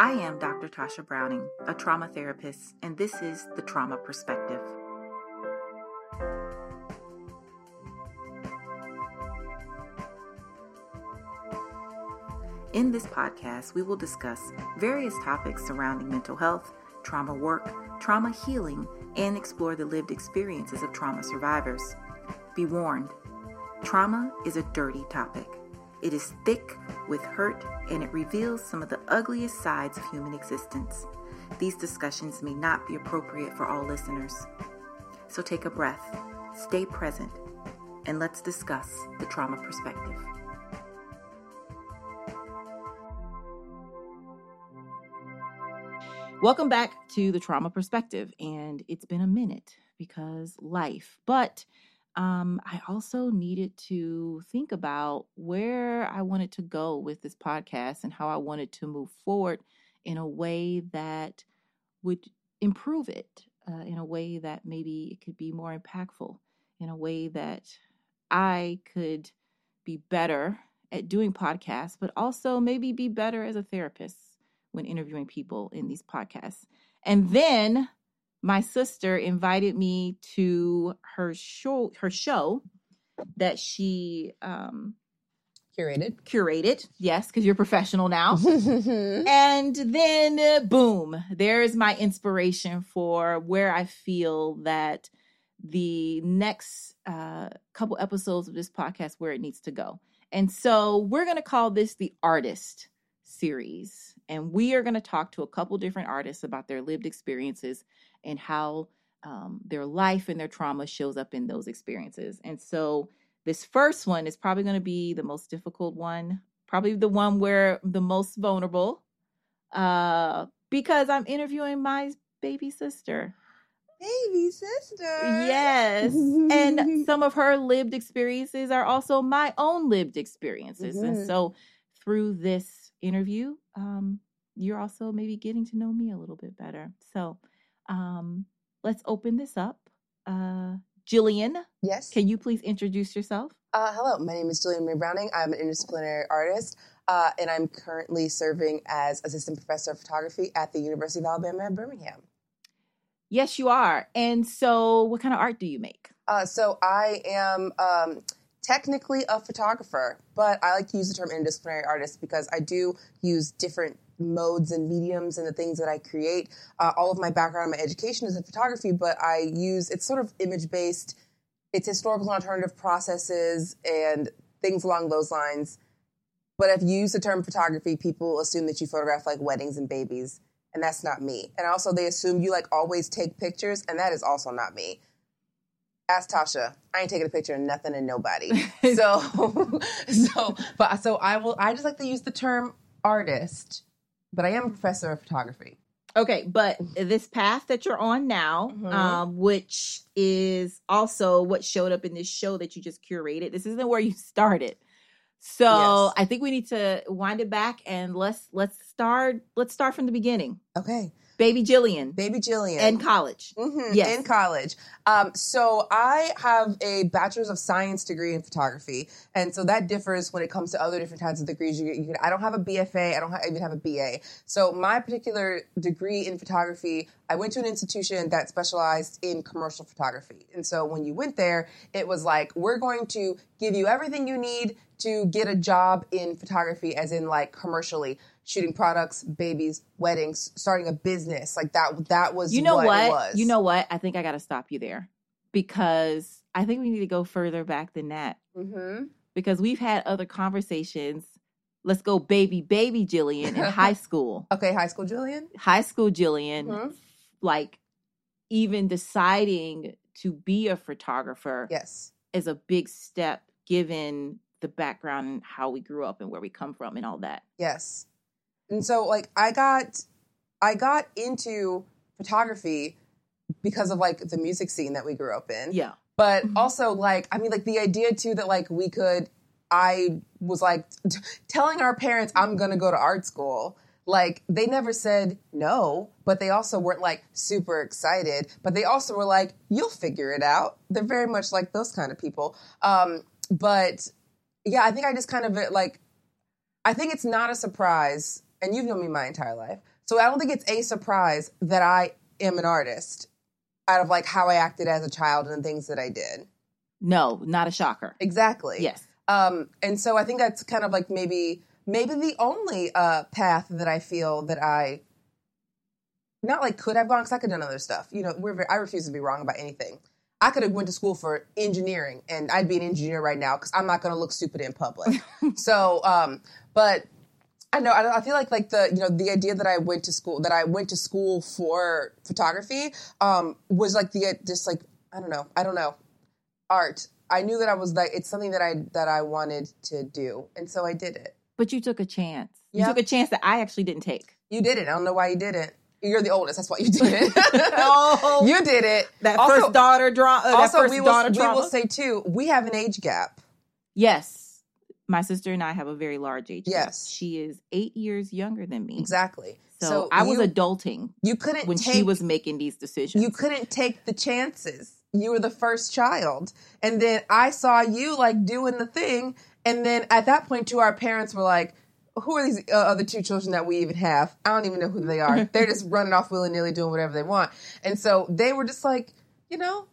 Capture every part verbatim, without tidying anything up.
I am Doctor Tasha Browning, a trauma therapist, and this is The Trauma Perspective. In this podcast, we will discuss various topics surrounding mental health, trauma work, trauma healing, and explore the lived experiences of trauma survivors. Be warned, trauma is a dirty topic. It is thick with hurt, and it reveals some of the ugliest sides of human existence. These discussions may not be appropriate for all listeners. So take a breath, stay present, and let's discuss the trauma perspective. Welcome back to The Trauma Perspective, and it's been a minute because life, but Um, I also needed to think about where I wanted to go with this podcast and how I wanted to move forward in a way that would improve it, uh, in a way that maybe it could be more impactful, in a way that I could be better at doing podcasts, but also maybe be better as a therapist when interviewing people in these podcasts. And then my sister invited me to her show, her show that she um, curated. Curated, yes, because you're professional now. And then, uh, boom, there is my inspiration for where I feel that the next uh, couple episodes of this podcast, where it needs to go. And so we're going to call this the Artist Series. And we are going to talk to a couple different artists about their lived experiences and how um, their life and their trauma shows up in those experiences. And so this first one is probably going to be the most difficult one, probably the one where the most vulnerable, uh, because I'm interviewing my baby sister. Baby sister. Yes. And some of her lived experiences are also my own lived experiences. Mm-hmm. And so through this interview, um, you're also maybe getting to know me a little bit better. So Um, let's open this up. Uh, Jillian. Yes. Can you please introduce yourself? Uh, hello, my name is Jillian May Browning. I'm an interdisciplinary artist, uh, and I'm currently serving as assistant professor of photography at the University of Alabama in Birmingham. Yes, you are. And so what kind of art do you make? Uh, so I am, um, technically a photographer, but I like to use the term interdisciplinary artist because I do use different modes and mediums and the things that I create. Uh, all of my background and my education is in photography, but I use, it's sort of image-based, it's historical and alternative processes and things along those lines. But if you use the term photography, people assume that you photograph like weddings and babies, and that's not me. And also they assume you like always take pictures, and that is also not me. Ask Tasha. I ain't taking a picture of nothing and nobody. So, so, but so I will, I just like to use the term artist. But I am a professor of photography. Okay, but this path that you're on now, mm-hmm. um, which is also what showed up in this show that you just curated, this isn't where you started. So yes. I think we need to wind it back and let's let's start let's start from the beginning. Okay, baby Jillian, baby Jillian, in college, mm-hmm. yes, in college. Um, so I have a bachelor's of science degree in photography, and so that differs when it comes to other different types of degrees. You, you can, I don't have a B F A, I don't have, even have a B A. So my particular degree in photography, I went to an institution that specialized in commercial photography, and so when you went there, it was like, we're going to give you everything you need to get a job in photography, as in like commercially shooting products, babies, weddings, starting a business. Like that, that was, you know what, what? It was. You know what? I think I got to stop you there because I think we need to go further back than that, mm-hmm. because we've had other conversations. Let's go baby, baby Jillian in high school. Okay. High school Jillian? High school Jillian, mm-hmm. like even deciding to be a photographer, yes, is a big step given the background and how we grew up and where we come from and all that. Yes. And so like I got I got into photography because of like the music scene that we grew up in. Yeah. But mm-hmm. also like I mean like the idea too that like we could I was like t- telling our parents I'm going to go to art school. Like, they never said no, but they also weren't, like, super excited. But they also were like, you'll figure it out. They're very much like those kind of people. Um, but, yeah, I think I just kind of, like, I think it's not a surprise. and you've known me my entire life. So I don't think it's a surprise that I am an artist out of like how I acted as a child and the things that I did. No, not a shocker. Exactly. Yes. Um, and so I think that's kind of like maybe maybe the only uh, path that I feel that I not like could have gone, because I could have done other stuff. You know, we're, I refuse to be wrong about anything. I could have went to school for engineering, and I'd be an engineer right now because I'm not going to look stupid in public. So, um, but I know I, I feel like like the you know the idea that I went to school that I went to school for photography um, was like the just like I don't know I don't know art. I knew that I was like it's something that I that I wanted to do, and so I did it. But you took a chance. You yep. took a chance that I actually didn't take. You did it. I don't know why you did it. You're the oldest. That's why you did it. Oh, you did it. That also, first daughter drama. Uh, also, first we, will, daughter we will say, too, we have an age gap. Yes. My sister and I have a very large age yes. gap. Yes. She is eight years younger than me. Exactly. So, so I was you, adulting you couldn't when take, she was making these decisions. You couldn't take the chances. You were the first child. And then I saw you, like, doing the thing. And then at that point, too, our parents were like, who are these uh, other two children that we even have? I don't even know who they are. They're just running off willy-nilly doing whatever they want. And so they were just like, you know,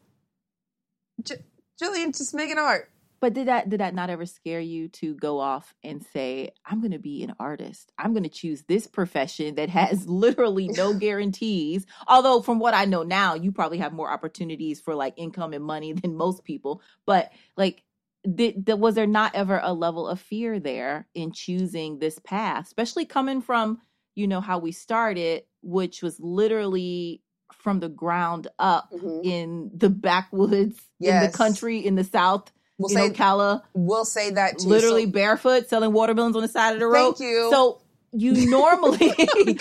J- Jillian, just making art. But did that did that not ever scare you to go off and say, I'm going to be an artist. I'm going to choose this profession that has literally no guarantees. Although from what I know now, you probably have more opportunities for like income and money than most people. But like, Did, did, was there not ever a level of fear there in choosing this path, especially coming from, you know, how we started, which was literally from the ground up mm-hmm. in the backwoods, yes. in the country, in the South, we'll in say, Ocala. We'll say that too. Literally so, barefoot, selling watermelons on the side of the road. Thank you. So you normally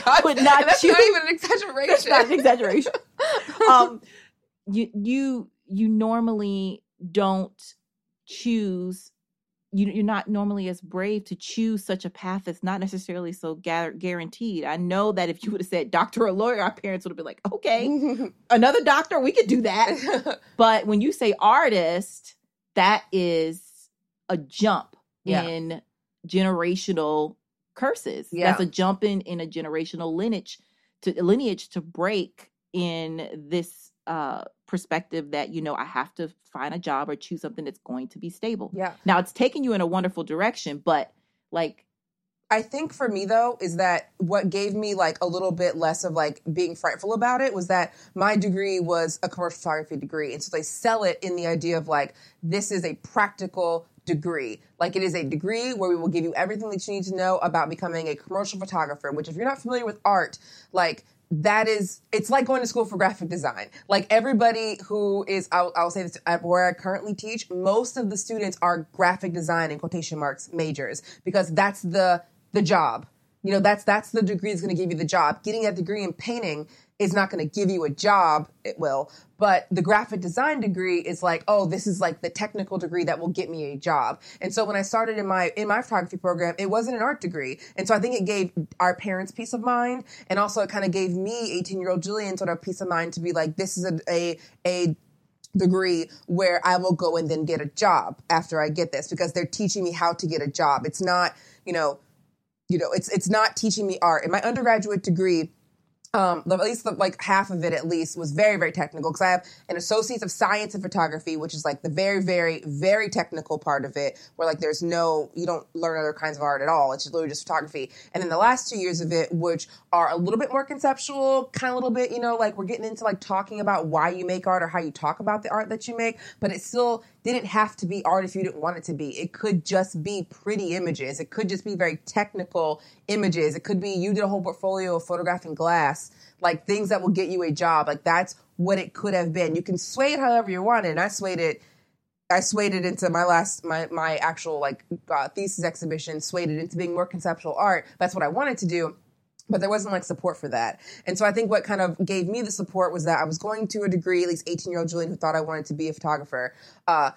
God, would not that's choose. That's not even an exaggeration. That's not an exaggeration. um, you, you, you normally don't choose you, you're not normally as brave to choose such a path that's not necessarily so ga- guaranteed. I know that if you would have said doctor or lawyer, our parents would have been like, okay, another doctor, we could do that. But when you say artist, that is a jump yeah. in generational curses. Yeah. That's a jump in, in a generational lineage to lineage to break in this uh perspective that, you know, I have to find a job or choose something that's going to be stable. Yeah. Now it's taking you in a wonderful direction, but like, I think for me though, is that what gave me like a little bit less of like being frightful about it was that my degree was a commercial photography degree. And so they sell it in the idea of like, this is a practical degree. Like it is a degree where we will give you everything that you need to know about becoming a commercial photographer, which if you're not familiar with art, like that is, it's like going to school for graphic design. Like everybody who is, I'll, I'll say this, where I currently teach, most of the students are graphic design in quotation marks majors because that's the the job. You know, that's that's the degree that's going to give you the job. Getting that degree in painting is not going to give you a job. It will. But the graphic design degree is like, oh, this is like the technical degree that will get me a job. And so when I started in my in my photography program, it wasn't an art degree. And so I think it gave our parents peace of mind. And also it kind of gave me, eighteen-year-old Jillian, sort of peace of mind to be like, this is a a, a degree where I will go and then get a job after I get this because they're teaching me how to get a job. It's not, you know, you know, it's it's not teaching me art. In my undergraduate degree, Um, at least the, like half of it at least was very, very technical because I have an associate's of science in photography, which is like the very, very, very technical part of it where like there's no, you don't learn other kinds of art at all. It's literally just photography. And then the last two years of it, which are a little bit more conceptual, kind of a little bit, you know, like we're getting into like talking about why you make art or how you talk about the art that you make, but it still didn't have to be art if you didn't want it to be. It could just be pretty images. It could just be very technical images. It could be you did a whole portfolio of photographing glass, like things that will get you a job. Like that's what it could have been. You can sway it however you want it. And I swayed it. I swayed it into my last, my my actual like uh, thesis exhibition, swayed it into being more conceptual art. That's what I wanted to do. But there wasn't like support for that. And so I think what kind of gave me the support was that I was going to a degree, at least eighteen-year-old Jillian who thought I wanted to be a photographer, uh,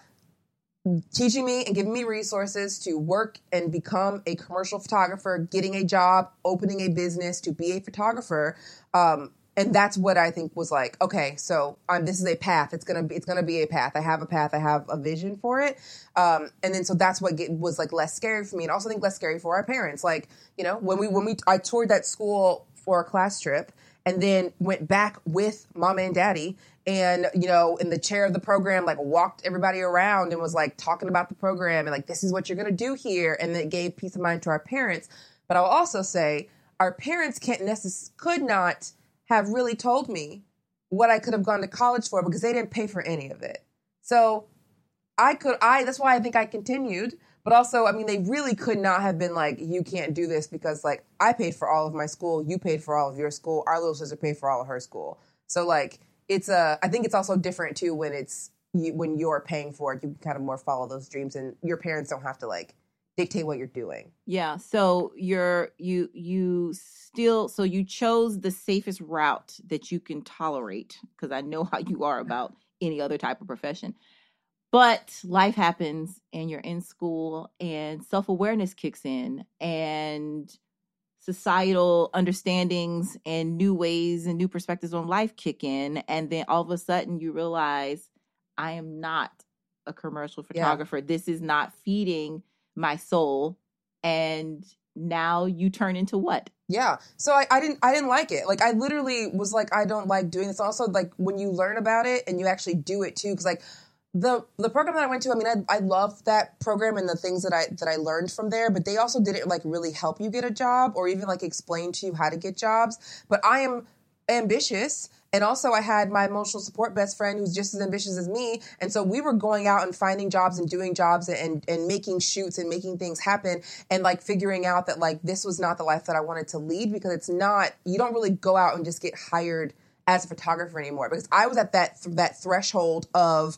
teaching me and giving me resources to work and become a commercial photographer, getting a job, opening a business, to be a photographer, um, And that's what I think was like, okay, so um, this is a path. It's gonna be, it's gonna be a path. I have a path. I have a vision for it. Um, and then so that's what get, was like less scary for me, and also I think less scary for our parents. Like, you know, when we when we I toured that school for a class trip, and then went back with mom and daddy, and you know, in the chair of the program, like walked everybody around and was like talking about the program and like, this is what you're gonna do here, and it gave peace of mind to our parents. But I'll also say our parents can't necess- could not. have really told me what I could have gone to college for, because they didn't pay for any of it. So I could, I, that's why I think I continued, but also, I mean, they really could not have been like, you can't do this, because like I paid for all of my school. You paid for all of your school. Our little sister paid for all of her school. So like, it's a, I think it's also different too when it's, you, when you're paying for it, you can kind of more follow those dreams, and your parents don't have to like dictate what you're doing. Yeah. So you're, you, you still, so you chose the safest route that you can tolerate, because I know how you are about any other type of profession, but life happens and you're in school and self-awareness kicks in, and societal understandings and new ways and new perspectives on life kick in. And then all of a sudden you realize, I am not a commercial photographer. Yeah. This is not feeding my soul. And now you turn into what? Yeah. So I, I didn't, I didn't like it. Like, I literally was like, I don't like doing this. Also, like, when you learn about it and you actually do it too, 'cause like the, the program that I went to, I mean, I, I loved that program and the things that I, that I learned from there, but they also didn't like really help you get a job or even like explain to you how to get jobs. But I am ambitious. And also I had my emotional support best friend who's just as ambitious as me. And so we were going out and finding jobs and doing jobs and, and making shoots and making things happen, and like figuring out that like this was not the life that I wanted to lead, because it's not, you don't really go out and just get hired as a photographer anymore. Because I was at that th- that threshold of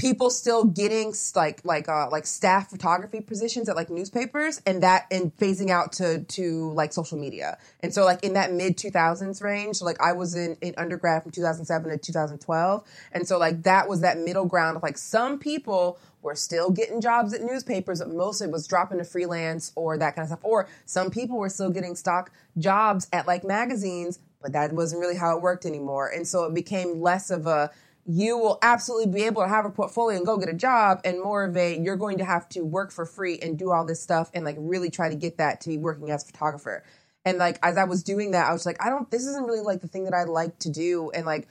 people still getting like like uh, like staff photography positions at like newspapers, and that and phasing out to to like social media. And so like in that mid two thousands range, so, like I was in, in undergrad from two thousand seven to two thousand twelve. And so like that was that middle ground of like some people were still getting jobs at newspapers, but mostly it was dropping to freelance or that kind of stuff. Or some people were still getting stock jobs at like magazines, but that wasn't really how it worked anymore. And so it became less of a, you will absolutely be able to have a portfolio and go get a job, and more of a, you're going to have to work for free and do all this stuff and like really try to get that to be working as a photographer. And like, as I was doing that, I was like, I don't, this isn't really like the thing that I like to do. And like,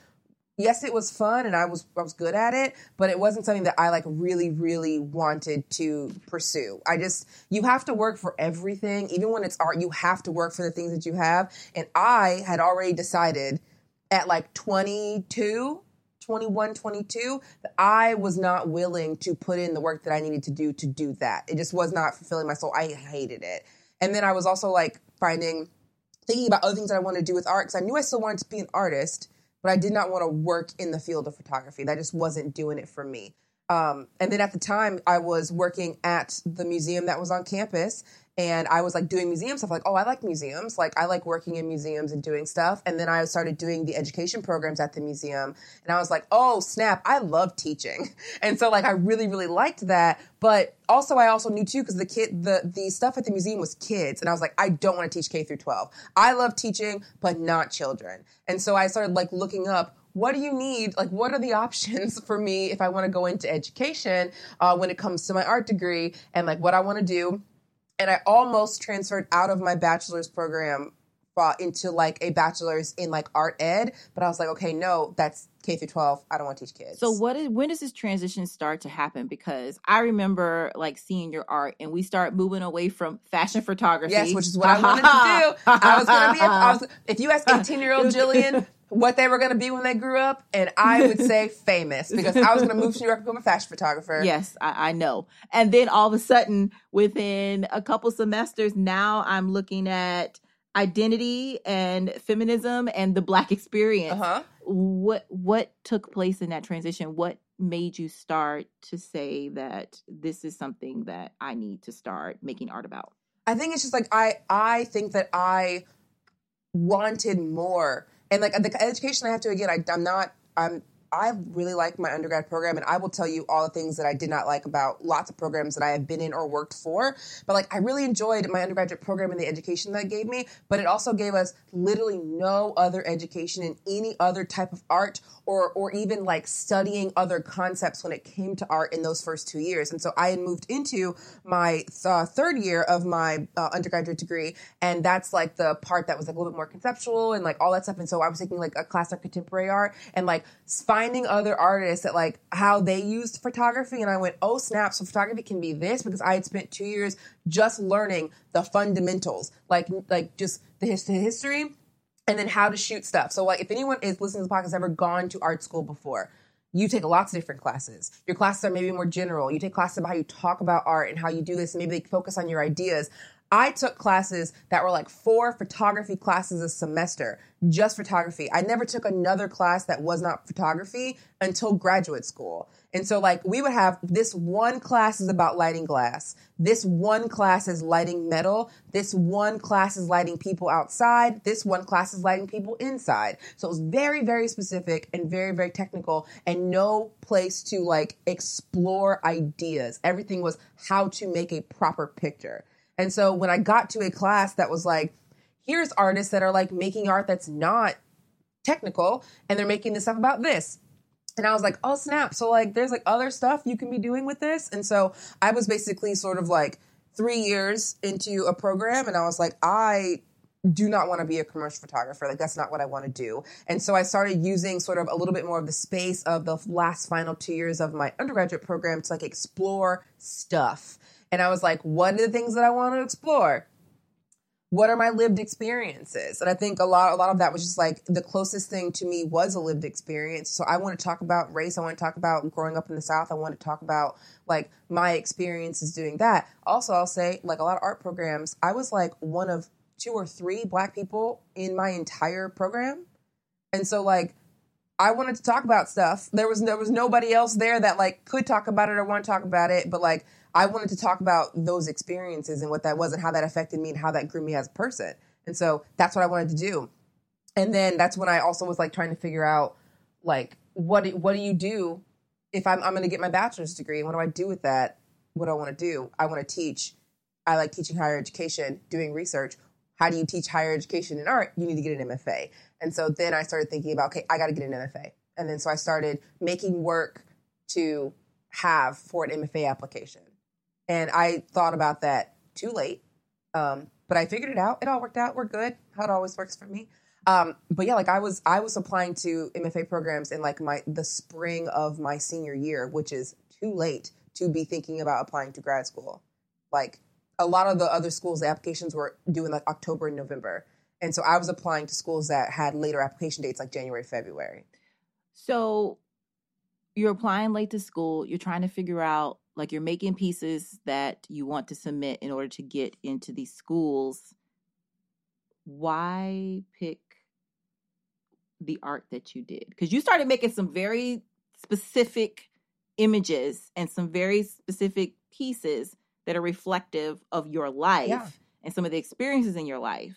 yes, it was fun and I was, I was good at it, but it wasn't something that I like really, really wanted to pursue. I just, you have to work for everything. Even when it's art, you have to work for the things that you have. And I had already decided at like twenty-two, twenty-one, twenty-two, that I was not willing to put in the work that I needed to do to do that. It just was not fulfilling my soul. I hated it. And then I was also like finding, thinking about other things that I wanted to do with art, because I knew I still wanted to be an artist, but I did not want to work in the field of photography. That just wasn't doing it for me. Um, and then at the time I was working at the museum that was on campus, and I was like doing museum stuff, like, oh, I like museums. Like, I like working in museums and doing stuff. And then I started doing the education programs at the museum. And I was like, oh, snap, I love teaching. And so, like, I really, really liked that. But also, I also knew, too, because the kid, the, the stuff at the museum was kids. And I was like, I don't want to teach K through twelve. I love teaching, but not children. And so I started, like, looking up, what do you need? Like, what are the options for me if I want to go into education uh, when it comes to my art degree, and, like, what I want to do? And I almost transferred out of my bachelor's program into like a bachelor's in like art ed. But I was like, okay, no, that's K through twelve. I don't want to teach kids. So what is, when does this transition start to happen? Because I remember like seeing your art, and we start moving away from fashion photography. Yes, which is what I wanted to do. I was going to be, a, I was, if you ask eighteen year old Jillian what they were going to be when they grew up, and I would say famous, because I was going to move to New York and become a fashion photographer. Yes, I, I know. And then all of a sudden, within a couple semesters, now I'm looking at identity and feminism and the Black experience. Uh-huh. What what took place in that transition? What made you start to say that this is something that I need to start making art about? I think it's just like, I, I think that I wanted more. And like the education I have to, again, I, I'm not, I'm I really liked my undergrad program, and I will tell you all the things that I did not like about lots of programs that I have been in or worked for. But like, I really enjoyed my undergraduate program and the education that it gave me, but it also gave us literally no other education in any other type of art or or even like studying other concepts when it came to art in those first two years. And so I had moved into my th- third year of my uh, undergraduate degree, and that's like the part that was like a little bit more conceptual and like all that stuff. And so I was taking like a class on contemporary art and like finding other artists that like how they used photography. And I went, oh snap, so photography can be this, because I had spent two years just learning the fundamentals, like like just the history and then how to shoot stuff. So like if anyone is listening to the podcast has ever gone to art school before, you take lots of different classes. Your classes are maybe more general. You take classes about how you talk about art and how you do this, and maybe they focus on your ideas. I took classes that were like four photography classes a semester, just photography. I never took another class that was not photography until graduate school. And so like we would have this one class is about lighting glass. This one class is lighting metal. This one class is lighting people outside. This one class is lighting people inside. So it was very, very specific and very, very technical, and no place to like explore ideas. Everything was how to make a proper picture. And so when I got to a class that was like, here's artists that are like making art that's not technical, and they're making this stuff about this. And I was like, oh snap. So like, there's like other stuff you can be doing with this. And so I was basically sort of like three years into a program, and I was like, I do not want to be a commercial photographer. Like, that's not what I want to do. And so I started using sort of a little bit more of the space of the last final two years of my undergraduate program to like explore stuff. And I was like, what are the things that I want to explore? What are my lived experiences? And I think a lot, a lot of that was just like the closest thing to me was a lived experience. So I want to talk about race. I want to talk about growing up in the South. I want to talk about like my experiences doing that. Also, I'll say like a lot of art programs, I was like one of two or three Black people in my entire program. And so like, I wanted to talk about stuff. There was, there was nobody else there that like could talk about it or want to talk about it. But like, I wanted to talk about those experiences and what that was and how that affected me and how that grew me as a person. And so that's what I wanted to do. And then that's when I also was like trying to figure out like, what, what do you do if I'm, I'm going to get my bachelor's degree? What do I do with that? What do I want to do? I want to teach. I like teaching higher education, doing research. How do you teach higher education in art? You need to get an M F A. And so then I started thinking about, okay, I got to get an M F A. And then so I started making work to have for an M F A application. And I thought about that too late, um, but I figured it out. It all worked out. We're good. How it always works for me. Um, but yeah, like I was, I was applying to M F A programs in like my the spring of my senior year, which is too late to be thinking about applying to grad school. Like a lot of the other schools, the applications were due in like October and November, and so I was applying to schools that had later application dates, like January, February. So you're applying late to school. You're trying to figure out. Like you're making pieces that you want to submit in order to get into these schools. Why pick the art that you did? Because you started making some very specific images and some very specific pieces that are reflective of your life yeah. and some of the experiences in your life.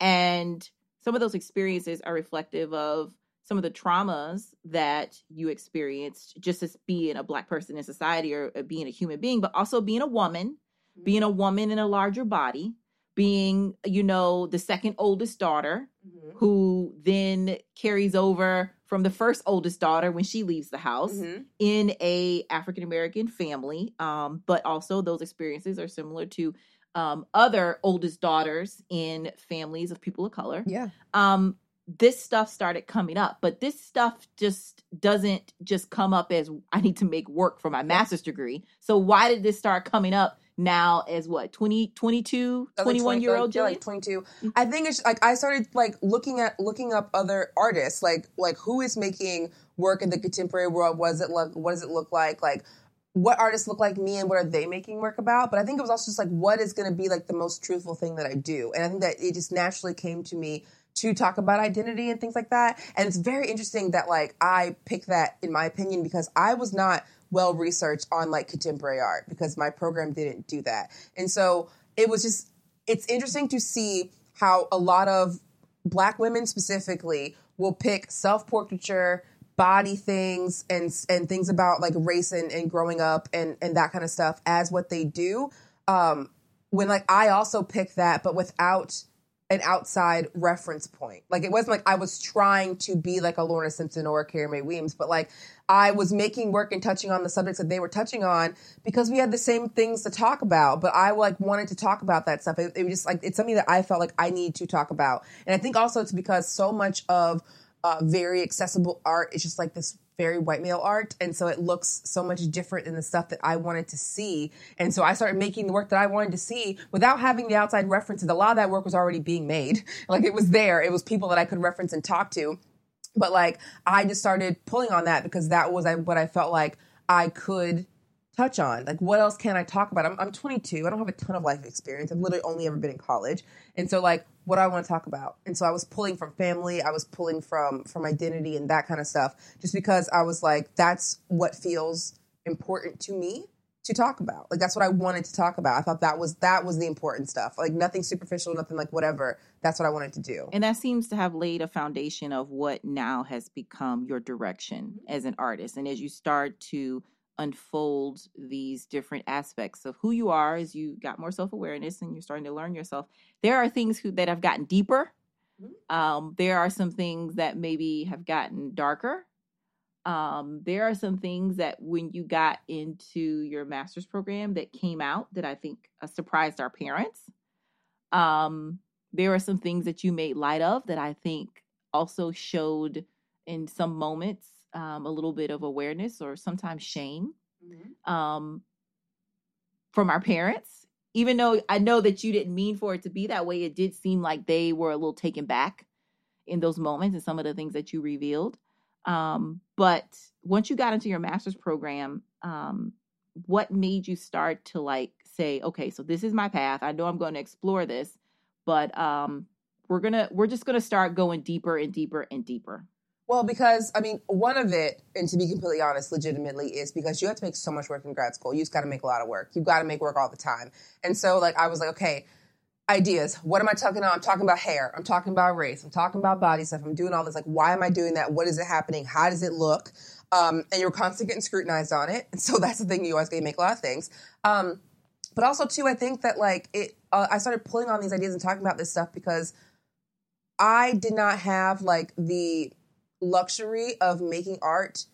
And some of those experiences are reflective of some of the traumas that you experienced just as being a Black person in society or being a human being, but also being a woman, mm-hmm. being a woman in a larger body, being, you know, the second oldest daughter mm-hmm. who then carries over from the first oldest daughter when she leaves the house mm-hmm. in a African-American family. Um, but also those experiences are similar to um, other oldest daughters in families of people of color. Yeah. Um, This stuff started coming up, but this stuff just doesn't just come up as I need to make work for my master's degree. So why did this start coming up now as what, twenty, twenty-two, twenty-one year old Jillian? Like twenty-two. I think it's like I started like looking at looking up other artists, like like who is making work in the contemporary world? What does it look, what does it look like? Like what artists look like me and what are they making work about? But I think it was also just like what is going to be like the most truthful thing that I do. And I think that it just naturally came to me to talk about identity and things like that. And it's very interesting that, like, I picked that, in my opinion, because I was not well-researched on, like, contemporary art because my program didn't do that. And so it was just, it's interesting to see how a lot of Black women specifically will pick self-portraiture, body things and and things about like race and, and growing up and, and that kind of stuff as what they do. Um, when like I also picked that, but without an outside reference point. Like it wasn't like I was trying to be like a Lorna Simpson or a Carrie Mae Weems, but like I was making work and touching on the subjects that they were touching on because we had the same things to talk about. But I like wanted to talk about that stuff. It, it was just like it's something that I felt like I need to talk about. And I think also it's because so much of uh, very accessible art is just like this very white male art, and so it looks so much different than the stuff that I wanted to see. And so I started making the work that I wanted to see without having the outside references. A lot of that work was already being made. Like it was there. It was people that I could reference and talk to. But like I just started pulling on that because that was what I felt like I could touch on. Like what else can I talk about? I'm, I'm twenty-two. I don't have a ton of life experience. I've literally only ever been in college. And so like what do I want to talk about? And so I was pulling from family. I was pulling from from identity and that kind of stuff just because I was like, that's what feels important to me to talk about. Like, that's what I wanted to talk about. I thought that was that was the important stuff, like nothing superficial, nothing like whatever. That's what I wanted to do. And that seems to have laid a foundation of what now has become your direction as an artist. And as you start to unfold these different aspects of who you are as you got more self-awareness and you're starting to learn yourself, there are things who, that have gotten deeper. Mm-hmm. Um, there are some things that maybe have gotten darker. Um, there are some things that when you got into your master's program that came out that I think uh, surprised our parents. Um, there are some things that you made light of that I think also showed in some moments Um, a little bit of awareness or sometimes shame mm-hmm. um, from our parents. Even though I know that you didn't mean for it to be that way, it did seem like they were a little taken back in those moments and some of the things that you revealed. Um, but once you got into your master's program, um, what made you start to like say, okay, so this is my path. I know I'm going to explore this, but um, we're gonna we're just gonna start going deeper and deeper and deeper. Well, because, I mean, one of it, and to be completely honest, legitimately, is because you have to make so much work in grad school. You just got to make a lot of work. You've got to make work all the time. And so, like, I was like, okay, ideas. What am I talking about? I'm talking about hair. I'm talking about race. I'm talking about body stuff. I'm doing all this. Like, why am I doing that? What is it happening? How does it look? Um, and you're constantly getting scrutinized on it. And so that's the thing. You always get to make a lot of things. Um, but also, too, I think that, like, it. Uh, I started pulling on these ideas and talking about this stuff because I did not have, like, the luxury of making art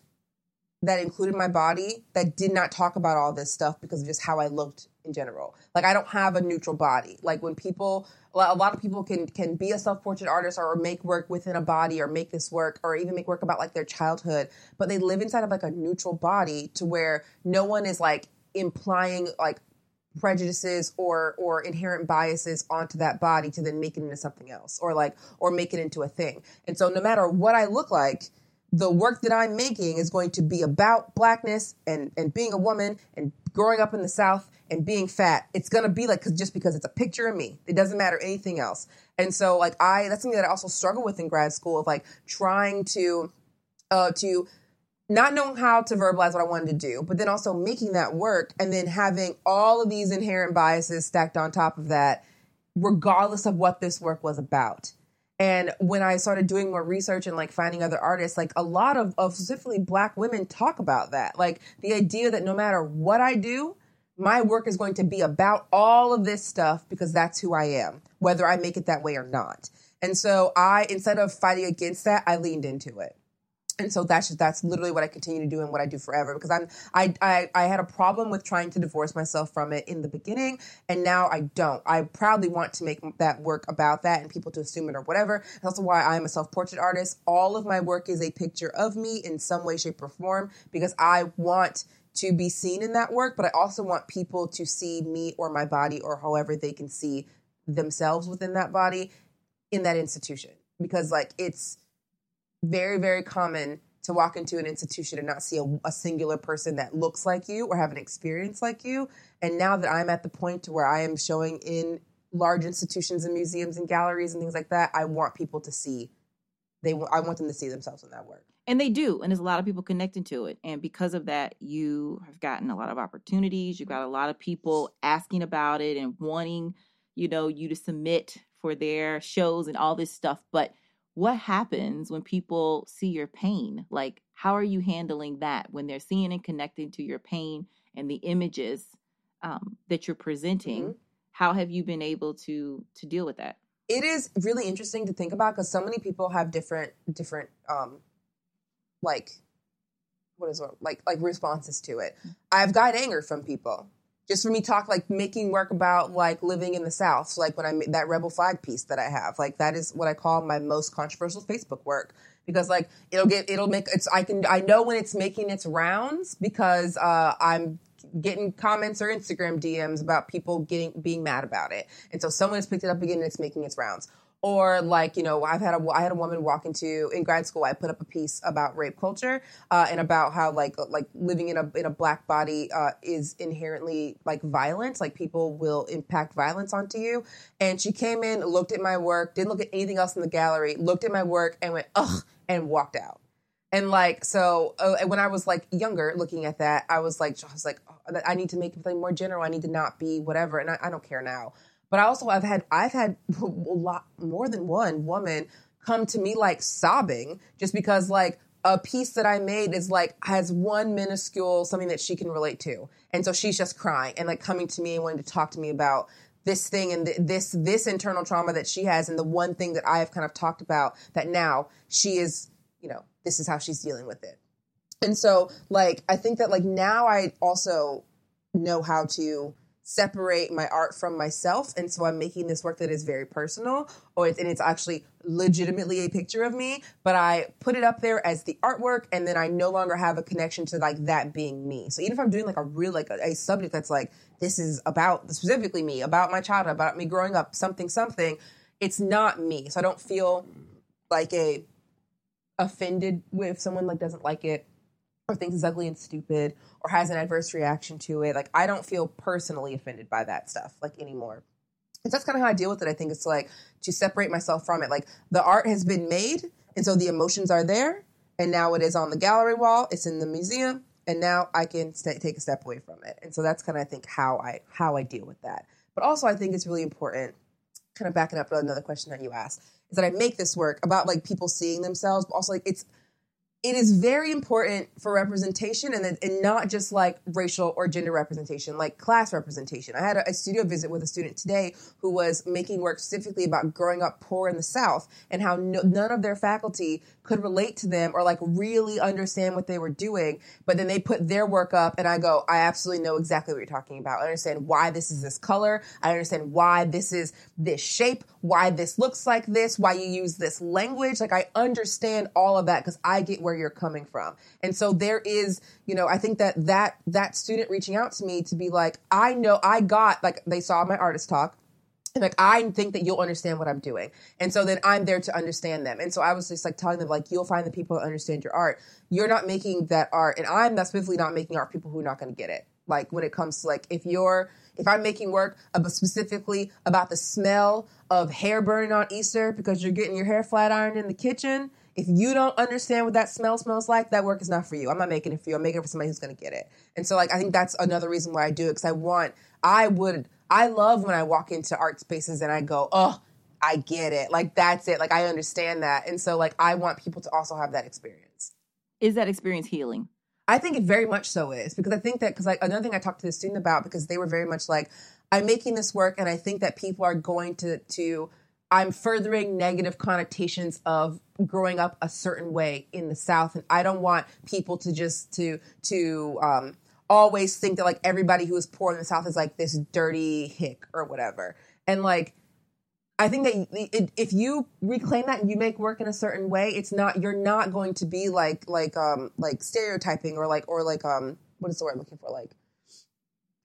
that included my body that did not talk about all this stuff because of just how I looked in general. Like I don't have a neutral body. Like when people, a lot of people can can be a self-portrait artist or make work within a body or make this work or even make work about like their childhood, but they live inside of like a neutral body to where no one is like implying like prejudices or or inherent biases onto that body to then make it into something else or like or make it into a thing. And so no matter what I look like, the work that I'm making is going to be about blackness and and being a woman and growing up in the South and being fat. It's going to be like, cause just because it's a picture of me, it doesn't matter anything else. And so like I, that's something that I also struggle with in grad school of like trying to, uh, to not knowing how to verbalize what I wanted to do, but then also making that work and then having all of these inherent biases stacked on top of that, regardless of what this work was about. And when I started doing more research and like finding other artists, like a lot of, of specifically Black women talk about that. Like the idea that no matter what I do, my work is going to be about all of this stuff because that's who I am, whether I make it that way or not. And so I, instead of fighting against that, I leaned into it. And so that's just, that's literally what I continue to do and what I do forever because I'm I, I I had a problem with trying to divorce myself from it in the beginning, and now I don't. I proudly want to make that work about that and people to assume it or whatever. That's why I'm a self-portrait artist. All of my work is a picture of me in some way, shape, or form because I want to be seen in that work, but I also want people to see me or my body or however they can see themselves within that body in that institution because like it's very, very common to walk into an institution and not see a, a singular person that looks like you or have an experience like you. And now that I'm at the point to where I am showing in large institutions and museums and galleries and things like that, I want people to see. They, I want them to see themselves in that work. And they do. And there's a lot of people connecting to it. And because of that, you have gotten a lot of opportunities. You've got a lot of people asking about it and wanting, you know, you to submit for their shows and all this stuff. But what happens when people see your pain? Like, how are you handling that when they're seeing and connecting to your pain and the images um, that you're presenting? Mm-hmm. How have you been able to to deal with that? It is really interesting to think about because so many people have different different um, like what is it like like responses to it. I've got anger from people. Just for me talk, like making work about like living in the South, like when I made that rebel flag piece that I have, like that is what I call my most controversial Facebook work because like it'll get, it'll make it's, I can, I know when it's making its rounds because uh, I'm getting comments or Instagram D Ms about people getting, being mad about it. And so someone has picked it up again and it's making its rounds. Or like, you know, I've had a, I had a woman walk into, in grad school, I put up a piece about rape culture uh, and about how like, like living in a, in a black body uh, is inherently like violent, like people will impact violence onto you. And she came in, looked at my work, didn't look at anything else in the gallery, looked at my work and went, ugh, and walked out. And like, so uh, when I was like younger looking at that, I was like, I was like, oh, I need to make something more general. I need to not be whatever. And I, I don't care now. But I also I've had I've had a lot more than one woman come to me like sobbing just because like a piece that I made is like has one minuscule something that she can relate to. And so she's just crying and like coming to me and wanting to talk to me about this thing and th- this this internal trauma that she has. And the one thing that I have kind of talked about that now she is, you know, this is how she's dealing with it. And so like I think that like now I also know how to separate my art from myself. And so I'm making this work that is very personal or it's, and it's actually legitimately a picture of me, but I put it up there as the artwork. And then I no longer have a connection to like that being me. So even if I'm doing like a real, like a, a subject that's like, this is about specifically me, about my childhood, about me growing up, something, something, it's not me. So I don't feel like a offended if someone like doesn't like it or thinks it's ugly and stupid, or has an adverse reaction to it. Like, I don't feel personally offended by that stuff, like, anymore. And so that's kind of how I deal with it. I think it's, like, to separate myself from it. Like, the art has been made, and so the emotions are there, and now it is on the gallery wall, it's in the museum, and now I can st- take a step away from it. And so that's kind of, I think, how I how I deal with that. But also, I think it's really important, kind of backing up to another question that you asked, is that I make this work about, like, people seeing themselves, but also, like, it's... It is very important for representation and, and not just like racial or gender representation, like class representation. I had a, a studio visit with a student today who was making work specifically about growing up poor in the South and how no, none of their faculty could relate to them or like really understand what they were doing. But then they put their work up and I go, I absolutely know exactly what you're talking about. I understand why this is this color. I understand why this is this shape, why this looks like this, why you use this language. Like I understand all of that because I get where you're coming from. And so there is, you know, I think that that that student reaching out to me to be like, I know I got like they saw my artist talk. And like, I think that you'll understand what I'm doing. And so then I'm there to understand them. And so I was just like telling them, like, you'll find the people that understand your art. You're not making that art. And I'm specifically not making art people who are not going to get it. Like when it comes to like, if you're, if I'm making work about specifically about the smell of hair burning on Easter because you're getting your hair flat ironed in the kitchen. If you don't understand what that smell smells like, that work is not for you. I'm not making it for you. I'm making it for somebody who's going to get it. And so like, I think that's another reason why I do it. Cause I want, I would, I love when I walk into art spaces and I go, oh, I get it. Like, that's it. Like, I understand that. And so, like, I want people to also have that experience. Is that experience healing? I think it very much so is because I think that, because, like, another thing I talked to the student about because they were very much like, I'm making this work and I think that people are going to, to I'm furthering negative connotations of growing up a certain way in the South. And I don't want people to just, to, to, um, always think that like everybody who is poor in the South is like this dirty hick or whatever. And like, I think that if you reclaim that and you make work in a certain way, it's not, you're not going to be like, like, um, like stereotyping or like, or like, um, what is the word I'm looking for? Like,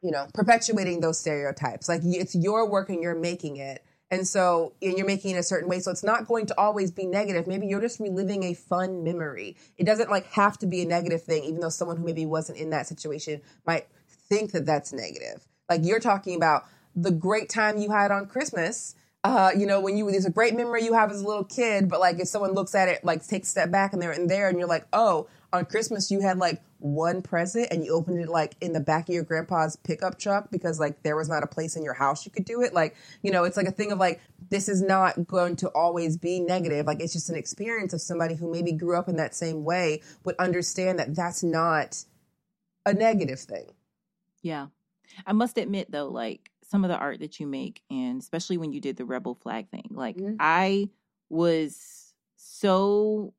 you know, perpetuating those stereotypes. Like it's your work and you're making it. And so and you're making it a certain way. So it's not going to always be negative. Maybe you're just reliving a fun memory. It doesn't like have to be a negative thing, even though someone who maybe wasn't in that situation might think that that's negative. Like you're talking about the great time you had on Christmas. Uh, you know, when you, there's a great memory you have as a little kid, but like if someone looks at it, like takes a step back and they're in there and you're like, oh, on Christmas you had like one present and you opened it like in the back of your grandpa's pickup truck because like there was not a place in your house you could do it. Like, you know, it's like a thing of like, this is not going to always be negative. Like, it's just an experience of somebody who maybe grew up in that same way would understand that that's not a negative thing. Yeah. I must admit though, like some of the art that you make, and especially when you did the rebel flag thing, like mm-hmm. I was so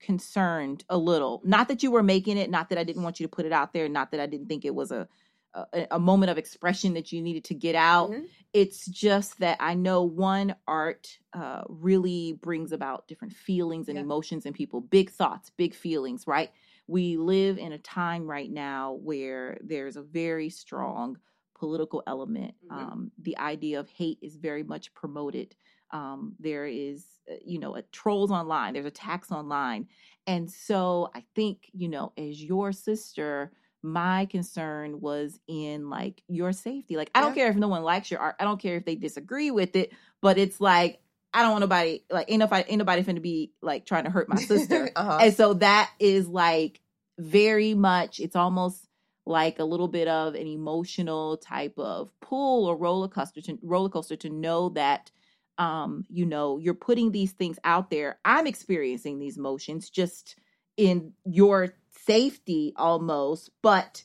concerned a little, not that you were making it, not that I didn't want you to put it out there, not that I didn't think it was a a, a moment of expression that you needed to get out. Mm-hmm. It's just that I know one art uh, really brings about different feelings and yeah. emotions in people, big thoughts, big feelings, right? We live in a time right now where there's a very strong political element. Mm-hmm. Um, the idea of hate is very much promoted. Um, there is, you know, a, trolls online, there's attacks online. And so I think, you know, as your sister, my concern was in like your safety. Like, I don't yeah. care if no one likes your art. I don't care if they disagree with it, but it's like, I don't want nobody, like, ain't nobody, ain't nobody finna be like trying to hurt my sister. uh-huh. And so that is like very much, it's almost like a little bit of an emotional type of pull or roller coaster to, roller coaster to know that Um, you know, you're putting these things out there. I'm experiencing these emotions just in your safety almost. But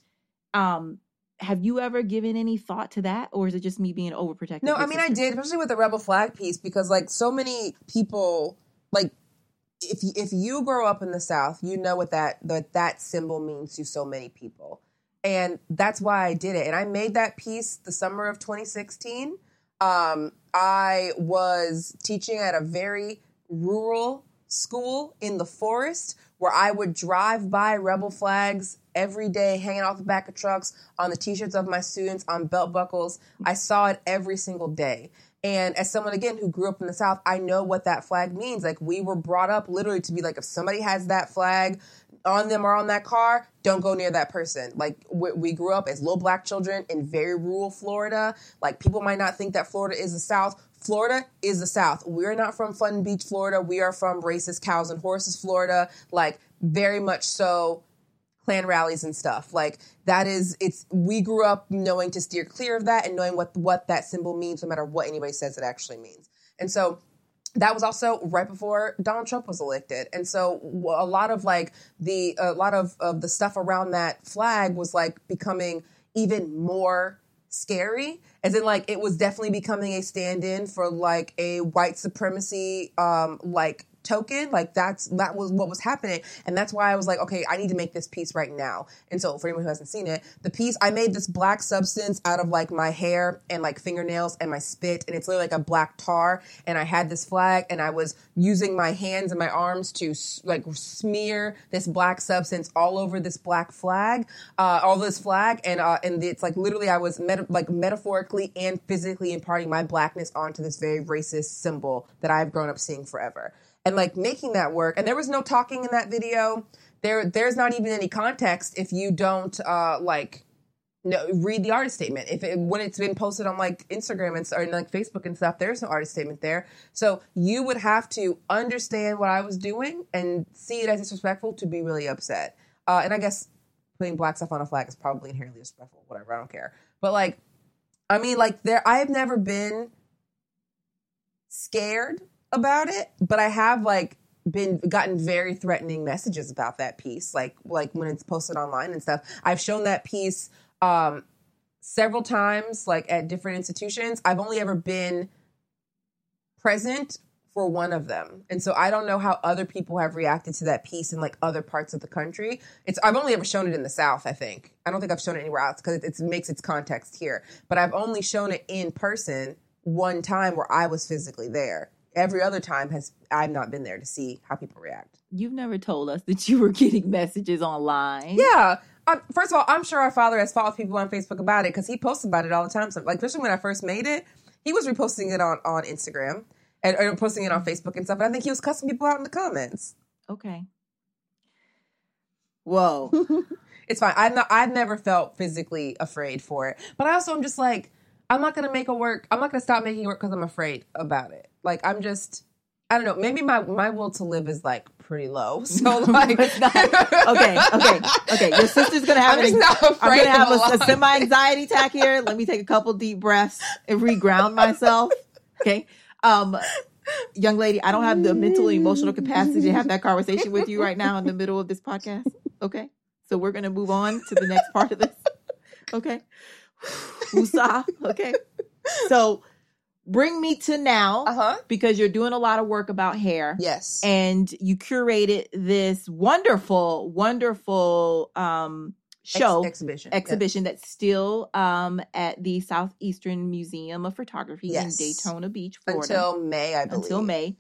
um, have you ever given any thought to that? Or is it just me being overprotective? No, I mean, sister? I did, especially with the rebel flag piece, because like so many people, like if, if you grow up in the South, you know what that, that, that symbol means to so many people. And that's why I did it. And I made that piece the summer of twenty sixteen. Um, I was teaching at a very rural school in the forest where I would drive by rebel flags every day, hanging off the back of trucks, on the t-shirts of my students, on belt buckles. I saw it every single day. And as someone, again, who grew up in the South, I know what that flag means. Like, we were brought up literally to be like, if somebody has that flag on them or on that car, don't go near that person. Like, we, we grew up as little black children in very rural Florida. Like, people might not think that Florida is the South. Florida is the South. We're not from Fun Beach, Florida. We are from racist cows and horses, Florida. Like, very much so. Plan rallies and stuff like that is it's we grew up knowing to steer clear of that and knowing what what that symbol means, no matter what anybody says it actually means. And so that was also right before Donald Trump was elected. And so a lot of like the a lot of, of the stuff around that flag was like becoming even more scary, as in like it was definitely becoming a stand-in for like a white supremacy um like token. Like that's that was what was happening, and that's why I was like, okay, I need to make this piece right now. And so for anyone who hasn't seen it, the piece, I made this black substance out of like my hair and like fingernails and my spit, and it's literally like a black tar, and I had this flag and I was using my hands and my arms to like smear this black substance all over this black flag, uh, all this flag, and uh, and it's like literally I was meta- like metaphorically and physically imparting my blackness onto this very racist symbol that I've grown up seeing forever. And like making that work, and there was no talking in that video. There, there's not even any context if you don't uh, like no, read the artist statement. If it, when it's been posted on like Instagram and or like Facebook and stuff, there's no artist statement there. So you would have to understand what I was doing and see it as disrespectful to be really upset. Uh, and I guess putting black stuff on a flag is probably inherently disrespectful. Whatever, I don't care. But like, I mean, like there, I have never been scared about it, but I have like been gotten very threatening messages about that piece, like like when it's posted online and stuff. I've shown that piece um several times, like at different institutions. I've only ever been present for one of them, and so I don't know how other people have reacted to that piece in like other parts of the country. It's I've only ever shown it in the South. I think I don't think I've shown it anywhere else because it, it makes its context here, but I've only shown it in person one time where I was physically there. Every other time has I've not been there to see how people react. You've never told us that you were getting messages online. Yeah. Um, first of all, I'm sure our father has followed people on Facebook about it because he posts about it all the time. So, like, especially when I first made it, he was reposting it on, on Instagram and or posting it on Facebook and stuff. And I think he was cussing people out in the comments. Okay. Whoa. It's fine. I've, not, I've never felt physically afraid for it. But I also am just like, I'm not going to make a work. I'm not going to stop making work because I'm afraid about it. Like, I'm just, I don't know. Maybe my, my will to live is like pretty low. So like, not, okay, okay, okay. Your sister's gonna have. I'm, an, not I'm gonna have a, a semi-anxiety attack here. Let me take a couple deep breaths and reground myself. Okay, um, young lady, I don't have the mental, emotional capacity to have that conversation with you right now in the middle of this podcast. Okay, so we're gonna move on to the next part of this. Okay, Usa. Okay, so. Bring me to now, uh-huh. because you're doing a lot of work about hair. Yes. And you curated this wonderful, wonderful um, show. Ex- exhibition. Exhibition yes. That's still um, at the Southeastern Museum of Photography yes. in Daytona Beach, Florida. Until May, I believe. Until May.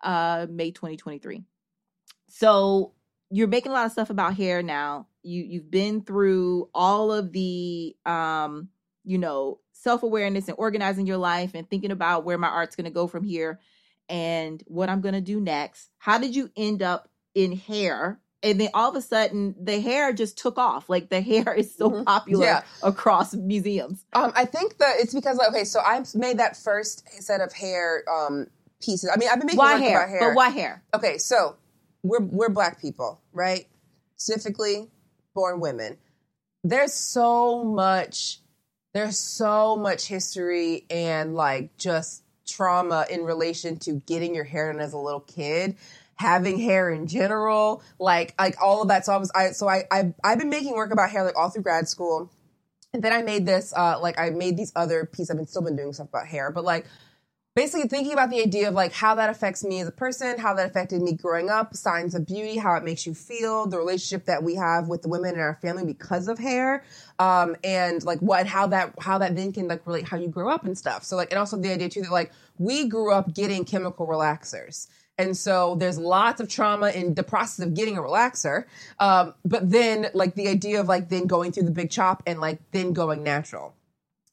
Uh, May twenty twenty-three. So you're making a lot of stuff about hair now. You, you've been through all of the... Um, you know, self-awareness and organizing your life and thinking about where my art's going to go from here and what I'm going to do next. How did you end up in hair? And then all of a sudden, the hair just took off. Like, the hair is so popular yeah. across museums. Um, I think that it's because, like, okay, so I made that first set of hair um, pieces. I mean, I've been making work about hair. But why hair? Okay, so we're we're Black people, right? Specifically, born women. There's so much... There's so much history and, like, just trauma in relation to getting your hair done as a little kid, having hair in general, like, like all of that. So I was, I, so I, I, I've been making work about hair, like, all through grad school. And then I made this, uh, like, I made these other pieces. I've been still been doing stuff about hair. But, like, basically thinking about the idea of, like, how that affects me as a person, how that affected me growing up, signs of beauty, how it makes you feel, the relationship that we have with the women in our family because of hair, um, and, like, what, how that, how that then can, like, relate how you grew up and stuff. So, like, and also the idea, too, that, like, we grew up getting chemical relaxers. And so there's lots of trauma in the process of getting a relaxer. Um, but then, like, the idea of, like, then going through the big chop and, like, then going natural.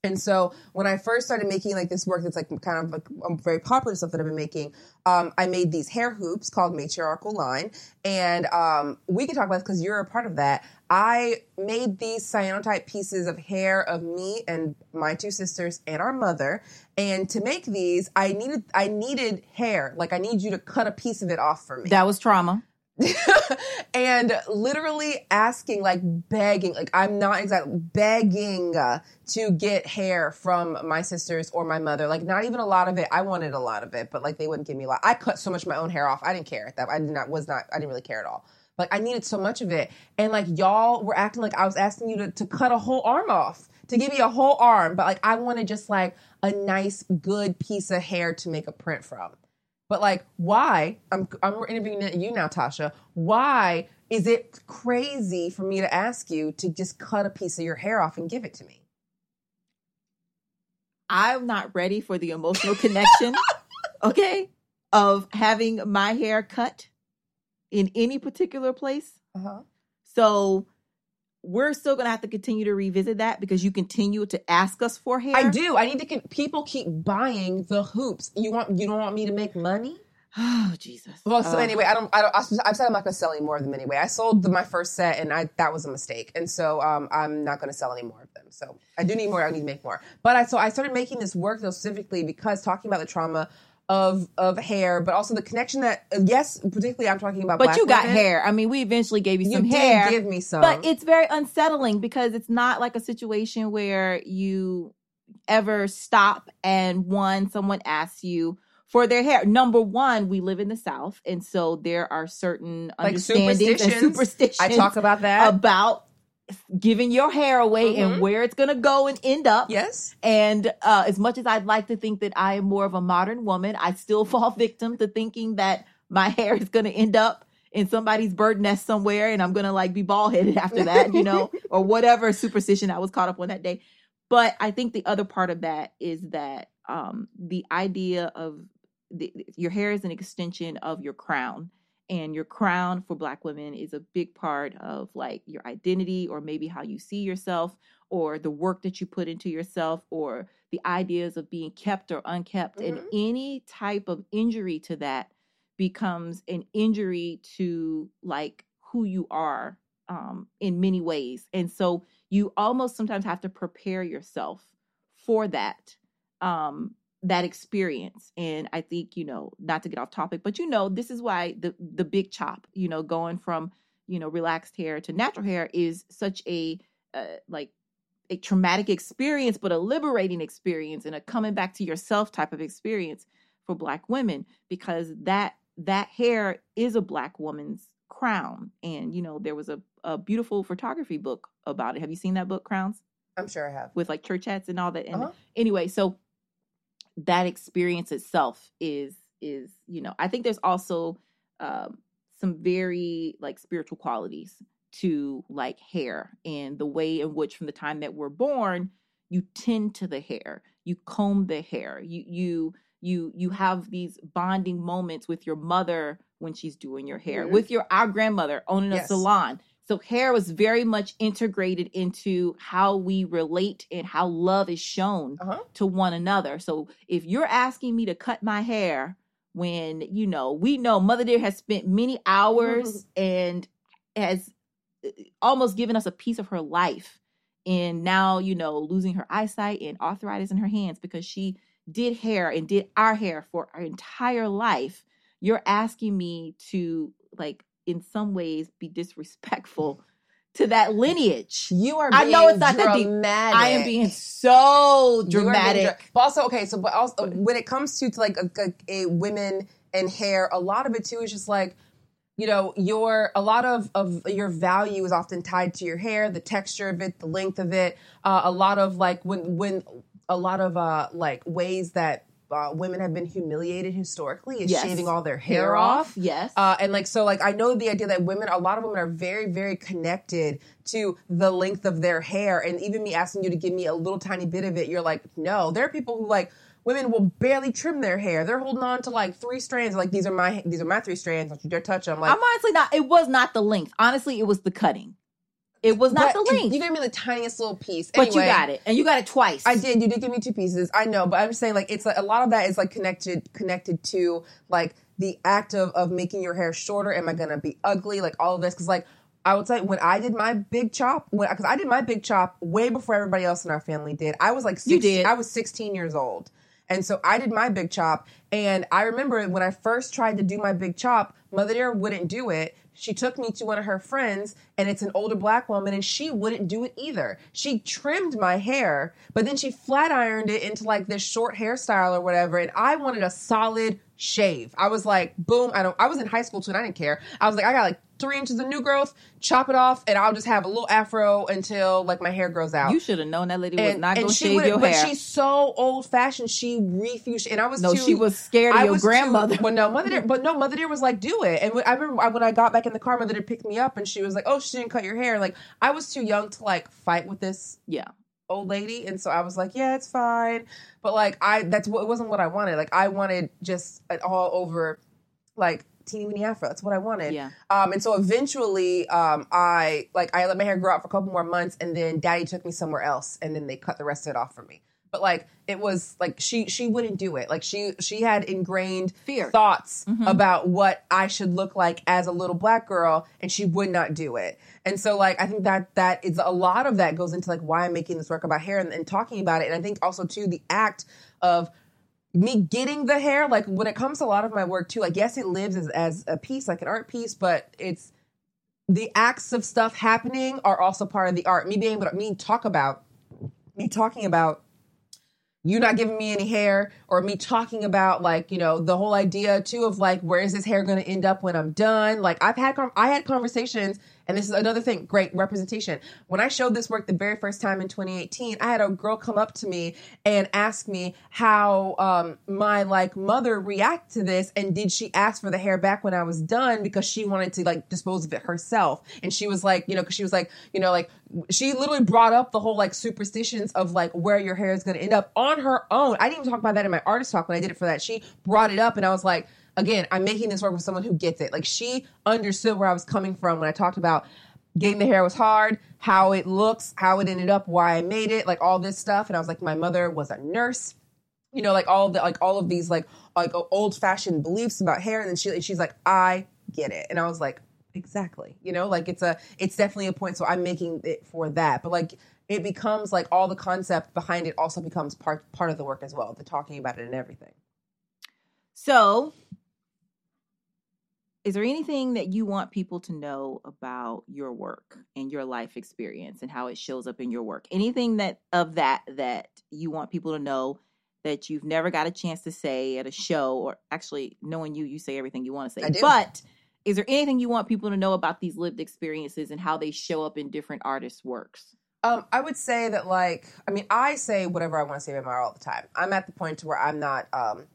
And so when I first started making, like, this work that's, like, kind of like um, very popular stuff that I've been making, um, I made these hair hoops called Matriarchal Line. And um, we can talk about this because you're a part of that. I made these cyanotype pieces of hair of me and my two sisters and our mother. And to make these, I needed I needed hair. Like, I need you to cut a piece of it off for me. That was trauma. And literally asking, like, begging, like, I'm not exactly begging uh, to get hair from my sisters or my mother. Like, not even a lot of it. I wanted a lot of it, but, like, they wouldn't give me a lot. I cut so much of my own hair off. I didn't care. That I did not was not. I didn't really care at all. Like, I needed so much of it, and, like, y'all were acting like I was asking you to to cut a whole arm off, to give me a whole arm. But, like, I wanted just, like, a nice, good piece of hair to make a print from. But, like, why, I'm I'm interviewing you now, Tasha, why is it crazy for me to ask you to just cut a piece of your hair off and give it to me? I'm not ready for the emotional connection, okay, of having my hair cut in any particular place. Uh-huh. So... we're still going to have to continue to revisit that because you continue to ask us for hair. I do. I need to... Con- people keep buying the hoops. You want? You don't want me to make money? Oh, Jesus. Well, so uh, anyway, I don't... I don't. I said I'm not going to sell any more of them anyway. I sold the, my first set, and I that was a mistake. And so um, I'm not going to sell any more of them. So I do need more. I need to make more. But I so I started making this work, though, specifically because talking about the trauma... Of of hair, but also the connection that yes, particularly I'm talking about. But Black you got women. Hair. I mean, we eventually gave you some you hair. You did give me some, but it's very unsettling because it's not like a situation where you ever stop and one someone asks you for their hair. Number one, we live in the South, and so there are certain like understandings superstitions. and superstitions. I talk about that about. Giving your hair away mm-hmm. and where it's going to go and end up. Yes. And uh, as much as I'd like to think that I am more of a modern woman, I still fall victim to thinking that my hair is going to end up in somebody's bird nest somewhere and I'm going to like be bald headed after that, you know, or whatever superstition I was caught up on that day. But I think the other part of that is that um, the idea of the, your hair is an extension of your crown. And your crown for Black women is a big part of like your identity or maybe how you see yourself or the work that you put into yourself or the ideas of being kept or unkept. Mm-hmm. And any type of injury to that becomes an injury to like who you are um, in many ways. And so you almost sometimes have to prepare yourself for that. Um, that experience. And I think, you know, not to get off topic, but, you know, this is why the the big chop, you know, going from, you know, relaxed hair to natural hair is such a uh, like a traumatic experience, but a liberating experience and a coming back to yourself type of experience for Black women, because that that hair is a Black woman's crown. And, you know, there was a, a beautiful photography book about it. Have you seen that book, Crowns? I'm sure I have. With like church hats and all that. And uh-huh. Anyway, so that experience itself is, is, you know, I think there's also um, some very like spiritual qualities to like hair and the way in which from the time that we're born, you tend to the hair, you comb the hair, you, you, you, you have these bonding moments with your mother when she's doing your hair, mm-hmm. with your, our grandmother owning a yes. salon. So hair was very much integrated into how we relate and how love is shown uh-huh. to one another. So if you're asking me to cut my hair when, you know, we know Mother Dear has spent many hours mm-hmm. and has almost given us a piece of her life, and now, you know, losing her eyesight and arthritis in her hands because she did hair and did our hair for our entire life, you're asking me to, like, in some ways be disrespectful to that lineage. You are being I know it's not dramatic. That deep. I am being so dramatic. Being dra- but also, okay, so but also when it comes to, to like a, a, a women and hair, a lot of it too is just like, you know, your a lot of, of your value is often tied to your hair, the texture of it, the length of it. Uh, a lot of like when when a lot of uh, like ways that Uh, women have been humiliated historically is yes. shaving all their hair, hair off. off. Yes. Uh, and like, so like, I know the idea that women, a lot of women are very, very connected to the length of their hair. And even me asking you to give me a little tiny bit of it, you're like, no, there are people who like, women will barely trim their hair. They're holding on to like three strands. Like, these are my, these are my three strands. Don't you dare touch them. Like, I'm honestly not, it was not the length. Honestly, it was the cutting. It was not but the length. You gave me the tiniest little piece. Anyway, but you got it. And you got it twice. I did. You did give me two pieces. I know. But I'm just saying, like, it's like a lot of that is like connected connected to like the act of, of making your hair shorter. Am I going to be ugly? Like all of this. Because like I would say when I did my big chop, because I did my big chop way before everybody else in our family did. I was like sixteen, you did. I was sixteen years old. And so I did my big chop. And I remember when I first tried to do my big chop, Mother Dear wouldn't do it. She took me to one of her friends, and it's an older Black woman, and she wouldn't do it either. She trimmed my hair, but then she flat ironed it into like this short hairstyle or whatever. And I wanted a solid shave. I was like, boom. I don't. I was in high school too, and I didn't care. I was like, I got like three inches of new growth, chop it off, and I'll just have a little afro until like my hair grows out. You should have known that lady was and, not going to shave your but hair. But she's so old fashioned. She refused, and I was no. Too, she was scared of I your grandmother. Too, but no, Mother Dear. But no, Mother Dear was like, do it. And I remember when I got back in the car, Mother Dear picked me up, and she was like, oh, she didn't cut your hair. Like I was too young to like fight with this. Yeah. Old lady, and so I was like, yeah, it's fine, but like I that's what it wasn't what I wanted. Like I wanted just an all over like teeny weeny afro. That's what I wanted. Yeah. Um and so eventually um I like I let my hair grow out for a couple more months, and then Daddy took me somewhere else, and then they cut the rest of it off for me. But like it was like she she wouldn't do it. Like she she had ingrained fear thoughts mm-hmm. about what I should look like as a little Black girl, and she would not do it. And so like I think that that is a lot of that goes into like why I'm making this work about hair and, and talking about it. And I think also too the act of me getting the hair, like when it comes to a lot of my work too, like yes it lives as, as a piece, like an art piece, but it's the acts of stuff happening are also part of the art. Me being able to me talk about me talking about you not giving me any hair, or me talking about like, you know, the whole idea too of like, where is this hair going to end up when I'm done? Like I've had, I had conversations, and this is another thing, great representation. When I showed this work the very first time in twenty eighteen, I had a girl come up to me and ask me how um, my like mother reacted to this. And did she ask for the hair back when I was done? Because she wanted to like dispose of it herself. And she was like, you know, cause she was like, you know, like, she literally brought up the whole like superstitions of like where your hair is going to end up on her own. I didn't even talk about that in my artist talk when I did it for that. She brought it up, and I was like, again, I'm making this work with someone who gets it. Like she understood where I was coming from when I talked about getting the hair was hard, how it looks, how it ended up, why I made it, like all this stuff. And I was like, my mother was a nurse, you know, like all of the, like all of these like like old fashioned beliefs about hair. And then she she's like, I get it. And I was like, exactly. You know, like it's a, it's definitely a point. So I'm making it for that. But like it becomes like all the concept behind it also becomes part part of the work as well, the talking about it and everything. So is there anything that you want people to know about your work and your life experience and how it shows up in your work? Anything that of that that you want people to know that you've never got a chance to say at a show, or actually knowing you, you say everything you want to say. I do. But is there anything you want people to know about these lived experiences and how they show up in different artists' works? Um, I would say that, like, I mean, I say whatever I want to say about my art all the time. I'm at the point to where I'm not, um,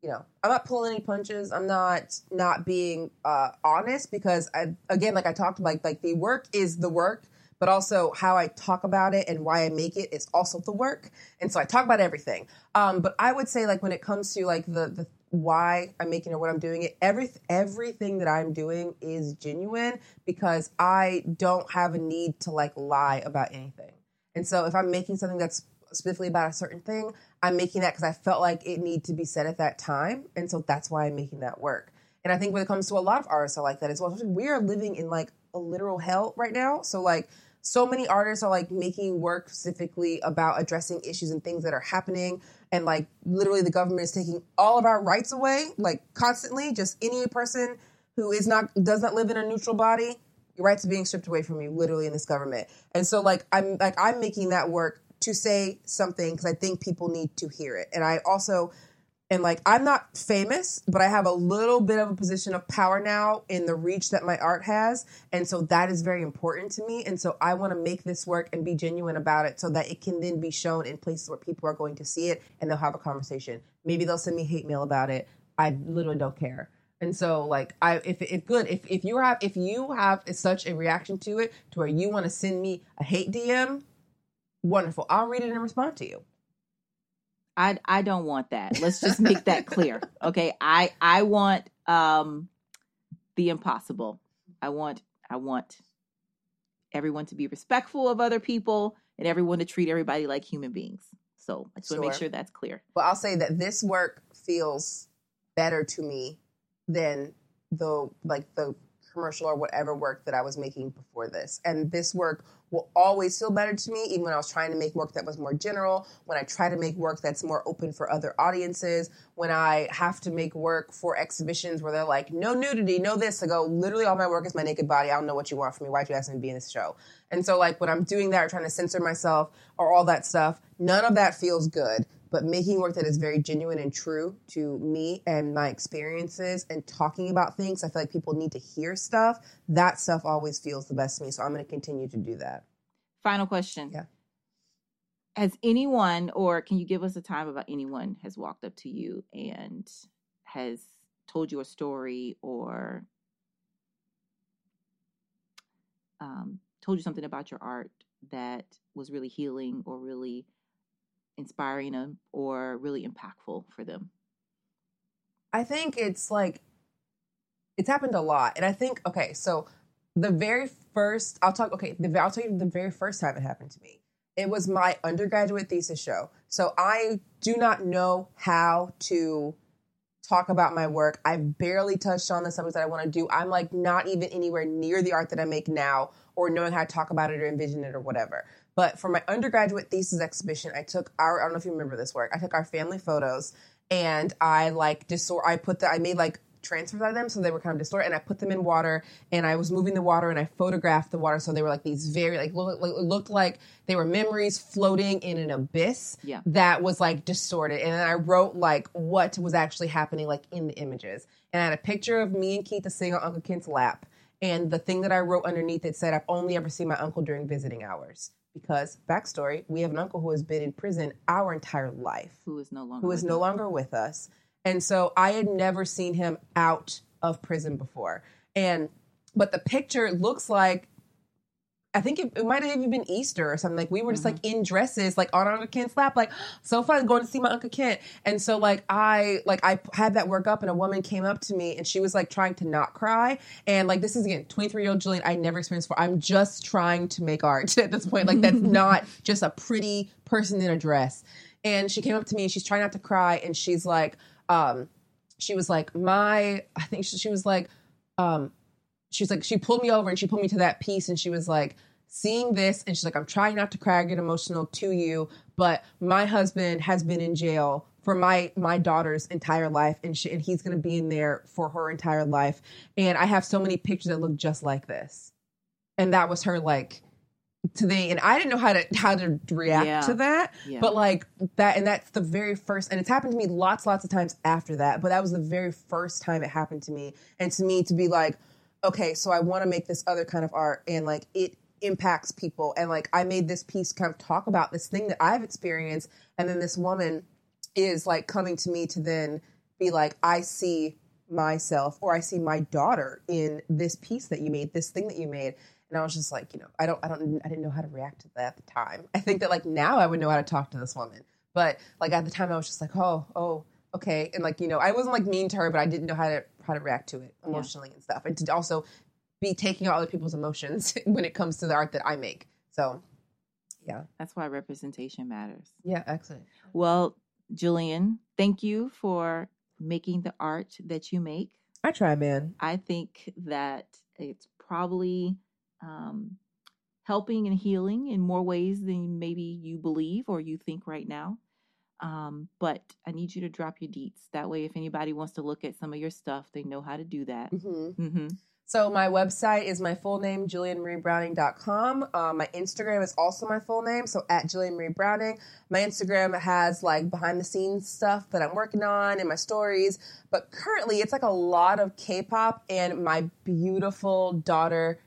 you know, I'm not pulling any punches. I'm not not being uh, honest because, I, again, like I talked about, like, like the work is the work. But also how I talk about it and why I make it is also the work. And so I talk about everything. Um, but I would say, like, when it comes to, like, the, the why I'm making it, what I'm doing it, every, everything that I'm doing is genuine because I don't have a need to, like, lie about anything. And so if I'm making something that's specifically about a certain thing, I'm making that because I felt like it needed to be said at that time. And so that's why I'm making that work. And I think when it comes to a lot of artists are like that as well. We are living in, like, a literal hell right now. So, like, so many artists are, like, making work specifically about addressing issues and things that are happening. And, like, literally the government is taking all of our rights away, like, constantly. Just any person who is not, does not live in a neutral body, your rights are being stripped away from you, literally, in this government. And so, like, I'm, like, I'm making that work to say something because I think people need to hear it. And I also, and, like, I'm not famous, but I have a little bit of a position of power now in the reach that my art has. And so that is very important to me. And so I want to make this work and be genuine about it so that it can then be shown in places where people are going to see it and they'll have a conversation. Maybe they'll send me hate mail about it. I literally don't care. And so, like, I if if good, if, if you have if you have such a reaction to it to where you want to send me a hate D M, wonderful. I'll read it and respond to you. I, I don't want that. Let's just make that clear. Okay. I, I want, um, the impossible. I want, I want everyone to be respectful of other people and everyone to treat everybody like human beings. So I just want to make sure that's clear. Well, I'll say that this work feels better to me than the, like the commercial or whatever work that I was making before this. And this work will always feel better to me, even when I was trying to make work that was more general, when I try to make work that's more open for other audiences, when I have to make work for exhibitions where they're like, no nudity, no this. I go, literally all my work is my naked body. I don't know what you want from me. Why'd you ask me to be in this show? And so, like, when I'm doing that or trying to censor myself or all that stuff, none of that feels good. But making work that is very genuine and true to me and my experiences and talking about things, I feel like people need to hear stuff. That stuff always feels the best to me. So I'm going to continue to do that. Final question. Yeah. Has anyone, or can you give us a time about anyone has walked up to you and has told you a story or um, told you something about your art that was really healing or really inspiring them or really impactful for them? I think it's like, it's happened a lot. And I think, okay, so the very first, I'll talk, okay, the, I'll tell you the very first time it happened to me. It was my undergraduate thesis show. So I do not know how to talk about my work. I've barely touched on the subjects that I want to do. I'm like not even anywhere near the art that I make now or knowing how to talk about it or envision it or whatever. But for my undergraduate thesis exhibition, I took our, I don't know if you remember this work, I took our family photos and I like, distort, I put the, I made like transfers out of them so they were kind of distorted and I put them in water and I was moving the water and I photographed the water. So they were like these very, like, look, like looked like they were memories floating in an abyss yeah. that was like distorted. And then I wrote like what was actually happening like in the images. And I had a picture of me and Keith sitting on Uncle Kent's lap. And the thing that I wrote underneath it said, I've only ever seen my uncle during visiting hours. Because, backstory, we have an uncle who has been in prison our entire life. Who is no longer, who is no longer with us. And so I had never seen him out of prison before. And but the picture looks like, I think it, it might have even been Easter or something. Like we were just mm-hmm. like in dresses, like on Uncle Kent's lap, like so fun going to see my Uncle Kent. And so like I like I had that work up and a woman came up to me and she was like trying to not cry. And like this is again, twenty-three year old Jillian, I never experienced before. I'm just trying to make art at this point. Like that's not just a pretty person in a dress. And she came up to me and she's trying not to cry. And she's like, um, she was like my, I think she, she was like, um, She was like, she pulled me over and she pulled me to that piece and she was like, seeing this, and she's like, I'm trying not to cry or get emotional to you, but my husband has been in jail for my my daughter's entire life, and she, and he's going to be in there for her entire life. And I have so many pictures that look just like this. And that was her, like, today. And I didn't know how to how to react yeah. to that. Yeah. But, like, that, and that's the very first, and it's happened to me lots, lots of times after that, but that was the very first time it happened to me. And to me, to be like, okay, so I want to make this other kind of art, and, like, it impacts people. And, like, I made this piece kind of talk about this thing that I've experienced, and then this woman is, like, coming to me to then be like, I see myself, or I see my daughter in this piece that you made, this thing that you made. And I was just like, you know, I don't, I don't, I didn't know how to react to that at the time. I think that, like, now I would know how to talk to this woman, but, like, at the time I was just like, oh, oh, okay. And, like, you know, I wasn't, like, mean to her, but I didn't know how to, how to react to it emotionally yeah. and stuff. And to also be taking out other people's emotions when it comes to the art that I make. So yeah, that's why representation matters. Yeah. Excellent. Well, Jillian, thank you for making the art that you make. I try, man. I think that it's probably um, helping and healing in more ways than maybe you believe or you think right now. Um, but I need you to drop your deets. That way, if anybody wants to look at some of your stuff, they know how to do that. Mm-hmm. Mm-hmm. So my website is my full name, julian marie browning dot com. Um, my Instagram is also my full name, so at Jillian Marie Browning. My Instagram has, like, behind-the-scenes stuff that I'm working on and my stories. But currently, it's, like, a lot of K-pop and my beautiful daughter,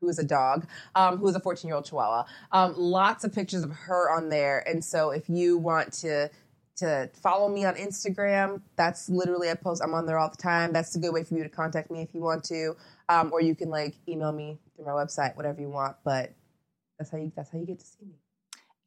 who is a dog, um, who is a fourteen-year-old Chihuahua. Um, lots of pictures of her on there. And so if you want to... to follow me on Instagram, that's literally, I post, I'm on there all the time. That's a good way for you to contact me if you want to. Um, or you can, like, email me through my website, whatever you want. But that's how you, that's how you get to see me.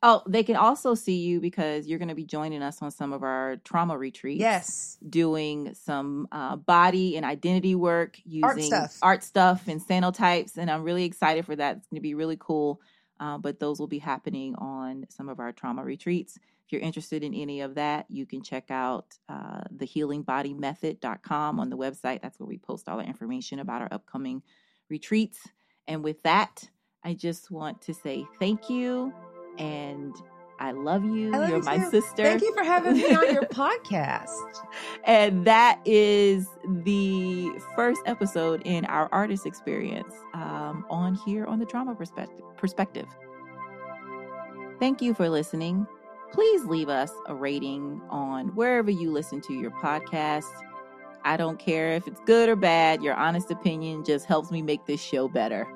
Oh, they can also see you because you're going to be joining us on some of our trauma retreats. Yes. Doing some uh, body and identity work using art stuff, art stuff and cyanotypes. And I'm really excited for that. It's going to be really cool. Uh, but those will be happening on some of our trauma retreats. If you're interested in any of that, you can check out uh, the healing body method dot com on the website. That's where we post all our information about our upcoming retreats. And with that, I just want to say thank you, and I love you. I love You're you my too. sister. Thank you for having me on your podcast. And that is the first episode in our artist experience um, on here on the Trauma Perspective. Perspective. Thank you for listening. Please leave us a rating on wherever you listen to your podcast. I don't care if it's good or bad. Your honest opinion just helps me make this show better.